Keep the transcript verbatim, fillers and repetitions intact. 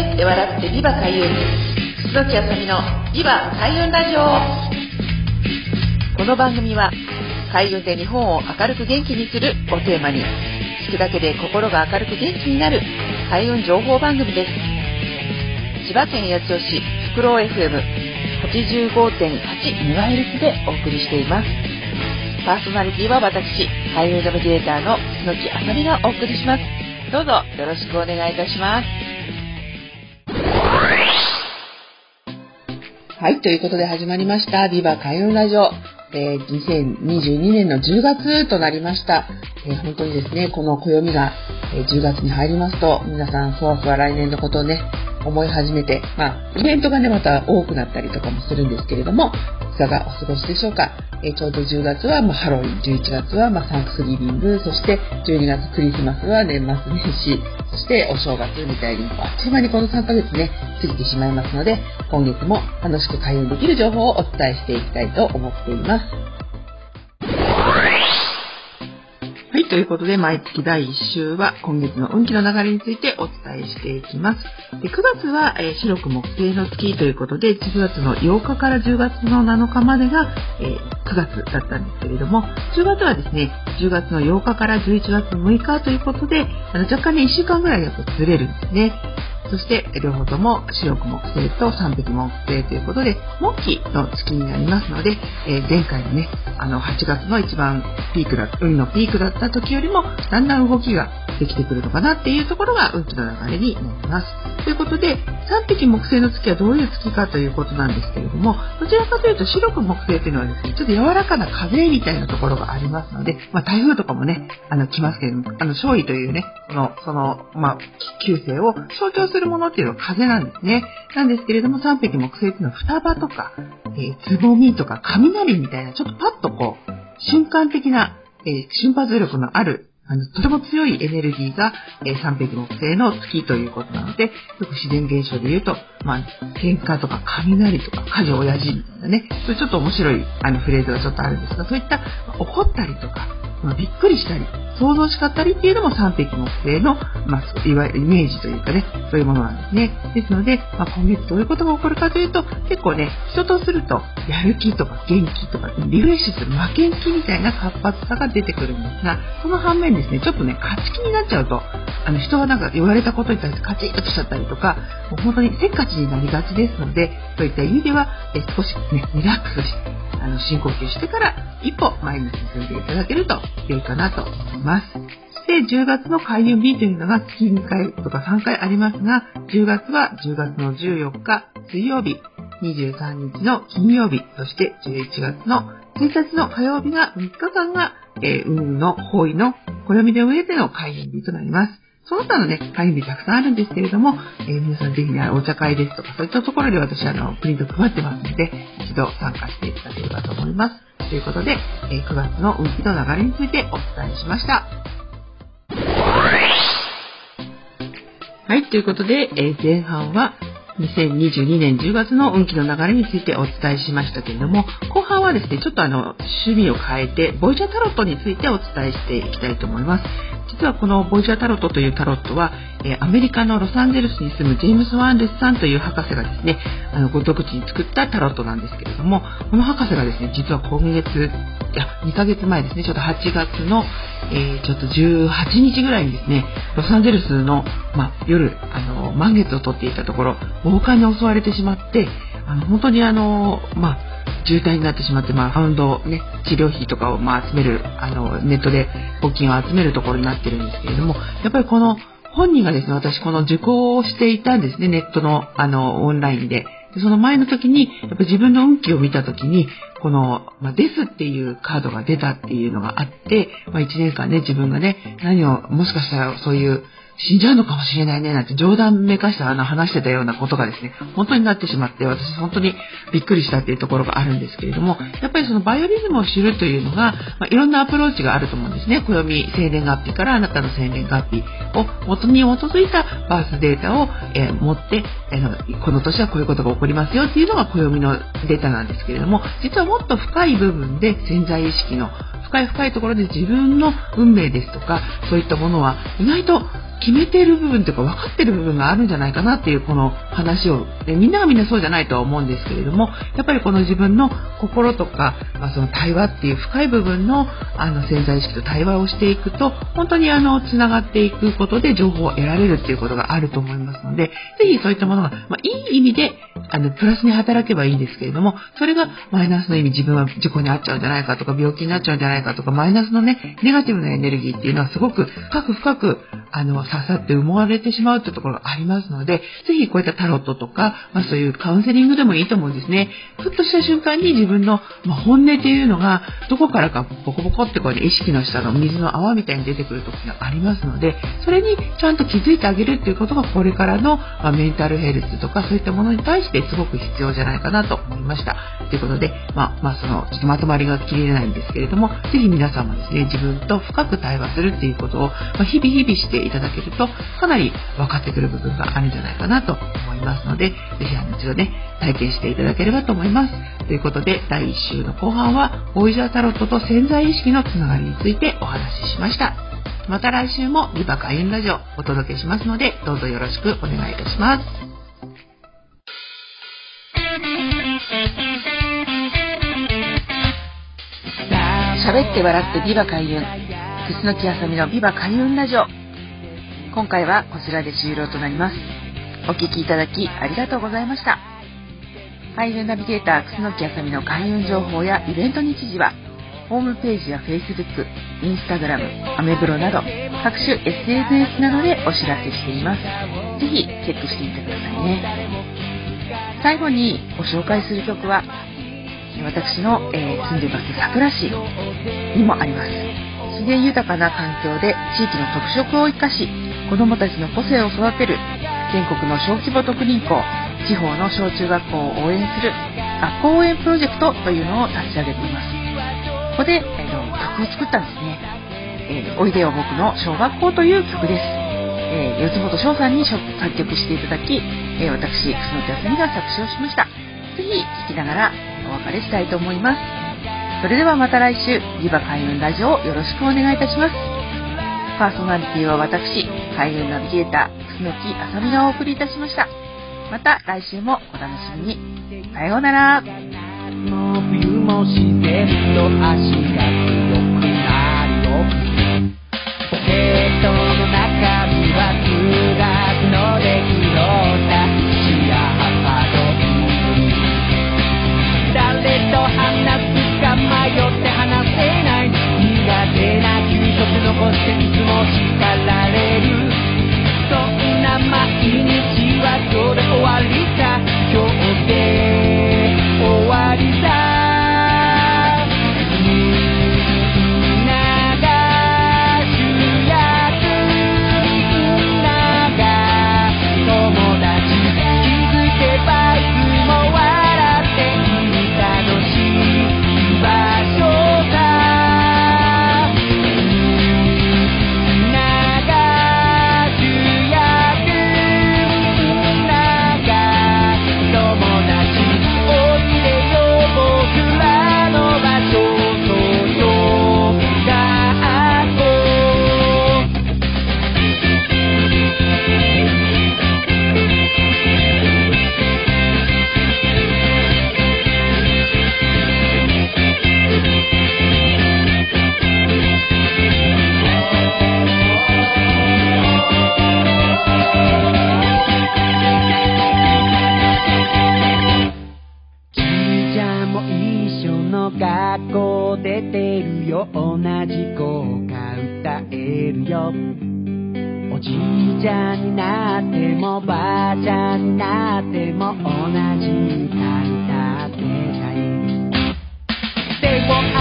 べって笑ってビバ開運、楠木あさみのビバ開運ラジオ。この番組は開運で日本を明るく元気にするをテーマに、聞くだけで心が明るく元気になる開運情報番組です。千葉県八千代市ふくろう エフエムはちじゅうごてんはち メガヘルツでお送りしています。パーソナリティは私、開運ナビゲーターの楠木あさみがお送りします。どうぞよろしくお願いいたします。はい、ということで始まりましたビバ開運ラジオ、えー、にせんにじゅうにねんのじゅうがつとなりました。えー、本当にですね、この暦がじゅうがつに入りますと、皆さんふわふわ来年のことをね思い始めて、まあ、イベントがねまた多くなったりとかもするんですけれども、いかがお過ごしでしょうか。えー、ちょうどじゅうがつはもうハロウィン、じゅういちがつはまあサンクスギビング、そしてじゅうにがつクリスマスは年末年始、そしてお正月みたいにあっという間にこのさんかげつね過ぎてしまいますので、今月も楽しく開運できる情報をお伝えしていきたいと思っています。はい、ということで毎月だいいっ週は今月の運気の流れについてお伝えしていきます。で、くがつは、えー、白く木星の月ということで、くがつのようかからじゅうがつのなのかまでが、えー、くがつだったんですけれども、じゅうがつはですねじゅうがつのようかからじゅういちがつむいかということで、あの若干ねいっしゅうかんぐらいやっぱずれるんですね。そして両方とも白く木星と三匹木星ということで木気の月になりますので、えー、前回のねあのはちがつの一番ピークだ運のピークだった時よりもだんだん動きができてくるのかなっていうところが運気の流れになります。ということで三匹木星の月はどういう月かということなんですけれども、どちらかというと白く木星というのはですねちょっと柔らかな風みたいなところがありますので、まあ、台風とかもねあの来ますけれども、あの小異というねその、その、まあ、九星を象徴するものっていうのは風なんですね。なんですけれども三匹木星っていうのは双葉とか、えー、つぼみとか雷みたいなちょっとパッとこう瞬間的な、えー、瞬発力のあるあのとても強いエネルギーが、えー、三匹木星の月ということなので、よく自然現象でいうと、まあ、喧嘩とか雷とか火事親父みたいなね、そういうちょっと面白いあのフレーズがちょっとあるんですが、そういった怒ったりとか、まあ、びっくりしたり想像しかったりっていうのも三匹木星の、まあ、いわゆるイメージというかね、そういうものなんですね。ですので、まあ、今月どういうことが起こるかというと、結構ね人とするとやる気とか元気とかリフレッシュする負けん気みたいな活発さが出てくるんですが、その反面ですねちょっとね勝ち気になっちゃうと、あの人はなんか言われたことに対してカチッとしちゃったりとか、もう本当にせっかちになりがちですので、そういった意味ではえ少しねリラックスしてあの深呼吸してから一歩前に進んでいただけると良いかなと思います。そしてじゅうがつの開運日というのが月にかいとかさんかいありますが、じゅうがつはじゅうがつのじゅうよっか水曜日、にじゅうさんにちの金曜日、そしてじゅういちがつのついたちの火曜日がみっかかんが、えー、運の方位の暦で上での開運日となります。その他のね、会員日たくさんあるんですけれども、えー、皆さんぜひね、お茶会ですとか、そういったところで私、あの、プリント配ってますので、一度参加していただければと思います。ということで、えー、くがつの運気の流れについてお伝えしました。はい、ということで、えー、前半は、にせんにじゅうにねんじゅうがつの運気の流れについてお伝えしましたけれども、後半はですねちょっとあの趣味を変えてボイジャータロットについてお伝えしていきたいと思います。実はこのボイジャータロットというタロットはアメリカのロサンゼルスに住むジェームス・ワンレスさんという博士がですねあのご独自に作ったタロットなんですけれども、この博士がですね実は今月いやにかげつまえですね、ちょっとはちがつの、えー、ちょっとじゅうはちにちぐらいにですねロサンゼルスの、まあ、夜あの満月を撮っていたところ暴漢に襲われてしまって、あの本当にあの、まあ、渋滞になってしまって、まあ、ファウンド、ね、治療費とかを、まあ、集めるあのネットで募金を集めるところになってるんですけれども、やっぱりこの本人がですね私この受講をしていたんですね、ネットの、あのオンラインで。でその前の時にやっぱ自分の運気を見た時にこの、まあ、ですっていうカードが出たっていうのがあって、まあ、いちねんかんね自分がね何をもしかしたらそういう死んじゃうのかもしれないねなんて冗談めかしたあの話してたようなことがですね本当になってしまって、私本当にびっくりしたっていうところがあるんですけれども、やっぱりそのバイオリズムを知るというのが、まあ、いろんなアプローチがあると思うんですね。暦生年月日からあなたの生年月日を元に基づいたバースデータを、えー、持って、えー、この年はこういうことが起こりますよっていうのが暦のデータなんですけれども、実はもっと深い部分で潜在意識の深い深いところで自分の運命ですとか、そういったものは意外と決めている部分というか分かっている部分があるんじゃないかなっていう、この話を、でみんながみんなそうじゃないとは思うんですけれども、やっぱりこの自分の心とか、まあ、その対話っていう深い部分の、あの潜在意識と対話をしていくと、本当にあのつながっていくことで情報を得られるっていうことがあると思いますので、ぜひそういったものが、まあ、いい意味であのプラスに働けばいいんですけれども、それがマイナスの意味、自分は事故に遭っちゃうんじゃないかとか病気になっちゃうんじゃないかとか、マイナスのねネガティブなエネルギーっていうのはすごく深く深くあの刺さって埋もれてしまうというところがありますので、ぜひこういったタロットとか、まあ、そういうカウンセリングでもいいと思うんですね。ふっとした瞬間に自分の、まあ、本音っていうのがどこからかボコボコってこう、ね、意識の下の水の泡みたいに出てくる時がありますので、それにちゃんと気づいてあげるっていうことがこれからの、まあ、メンタルヘルスとかそういったものに対してすごく必要じゃないかなと思いました。ということで、まあまあ、そのちょっとまとまりが切れないんですけれども、ぜひ皆さんもですね、自分と深く対話するっていうことを、まあ、日々日々していただけるとかなり分かってくる部分があるんじゃないかなと思いますので、ぜひあの一度ね体験していただければと思います。ということで、だいいっ週の後半はボイジャータロットと潜在意識のつながりについてお話ししました。また来週もリバ開運ラジオお届けしますので、どうぞよろしくお願いいたします。喋って笑ってビバ開運、楠木麻美のビバ開運ラジオ、今回はこちらで終了となります。お聞きいただきありがとうございました。開運ナビゲーター楠木麻美の開運情報やイベント日時は、ホームページや Facebook、Instagram、アメブロなど各種 エスエヌエス などでお知らせしています。ぜひチェックしてみてくださいね。最後にご紹介する曲は、私の、えー、住んでいます桜市にもあります。自然豊かな環境で地域の特色を生かし、子どもたちの個性を育てる全国の小規模特任校、地方の小中学校を応援する学校応援プロジェクトというのを立ち上げています。ここで、えー、曲を作ったんですね、えー、おいでよ僕の小学校という曲です。えー、四本翔さんに作曲していただき、えー、私楠木麻美が作詞をしました。ぜひ聴きながらお別れしたいと思います。それではまた来週、リバ開運ラジオをよろしくお願いいたします。パーソナリティは私、開運ナビゲーター楠木麻美がお送りいたしました。また来週もお楽しみに。さようなら。もう冬も自然の足が強くなるよ。ポケットの中にはくらのできろうな。誰と話すか迷って話せない、苦手な給食残していつも叱られる、そんな毎日は今日で終わりさ、今日で終わりさ、同じ歌歌ってない。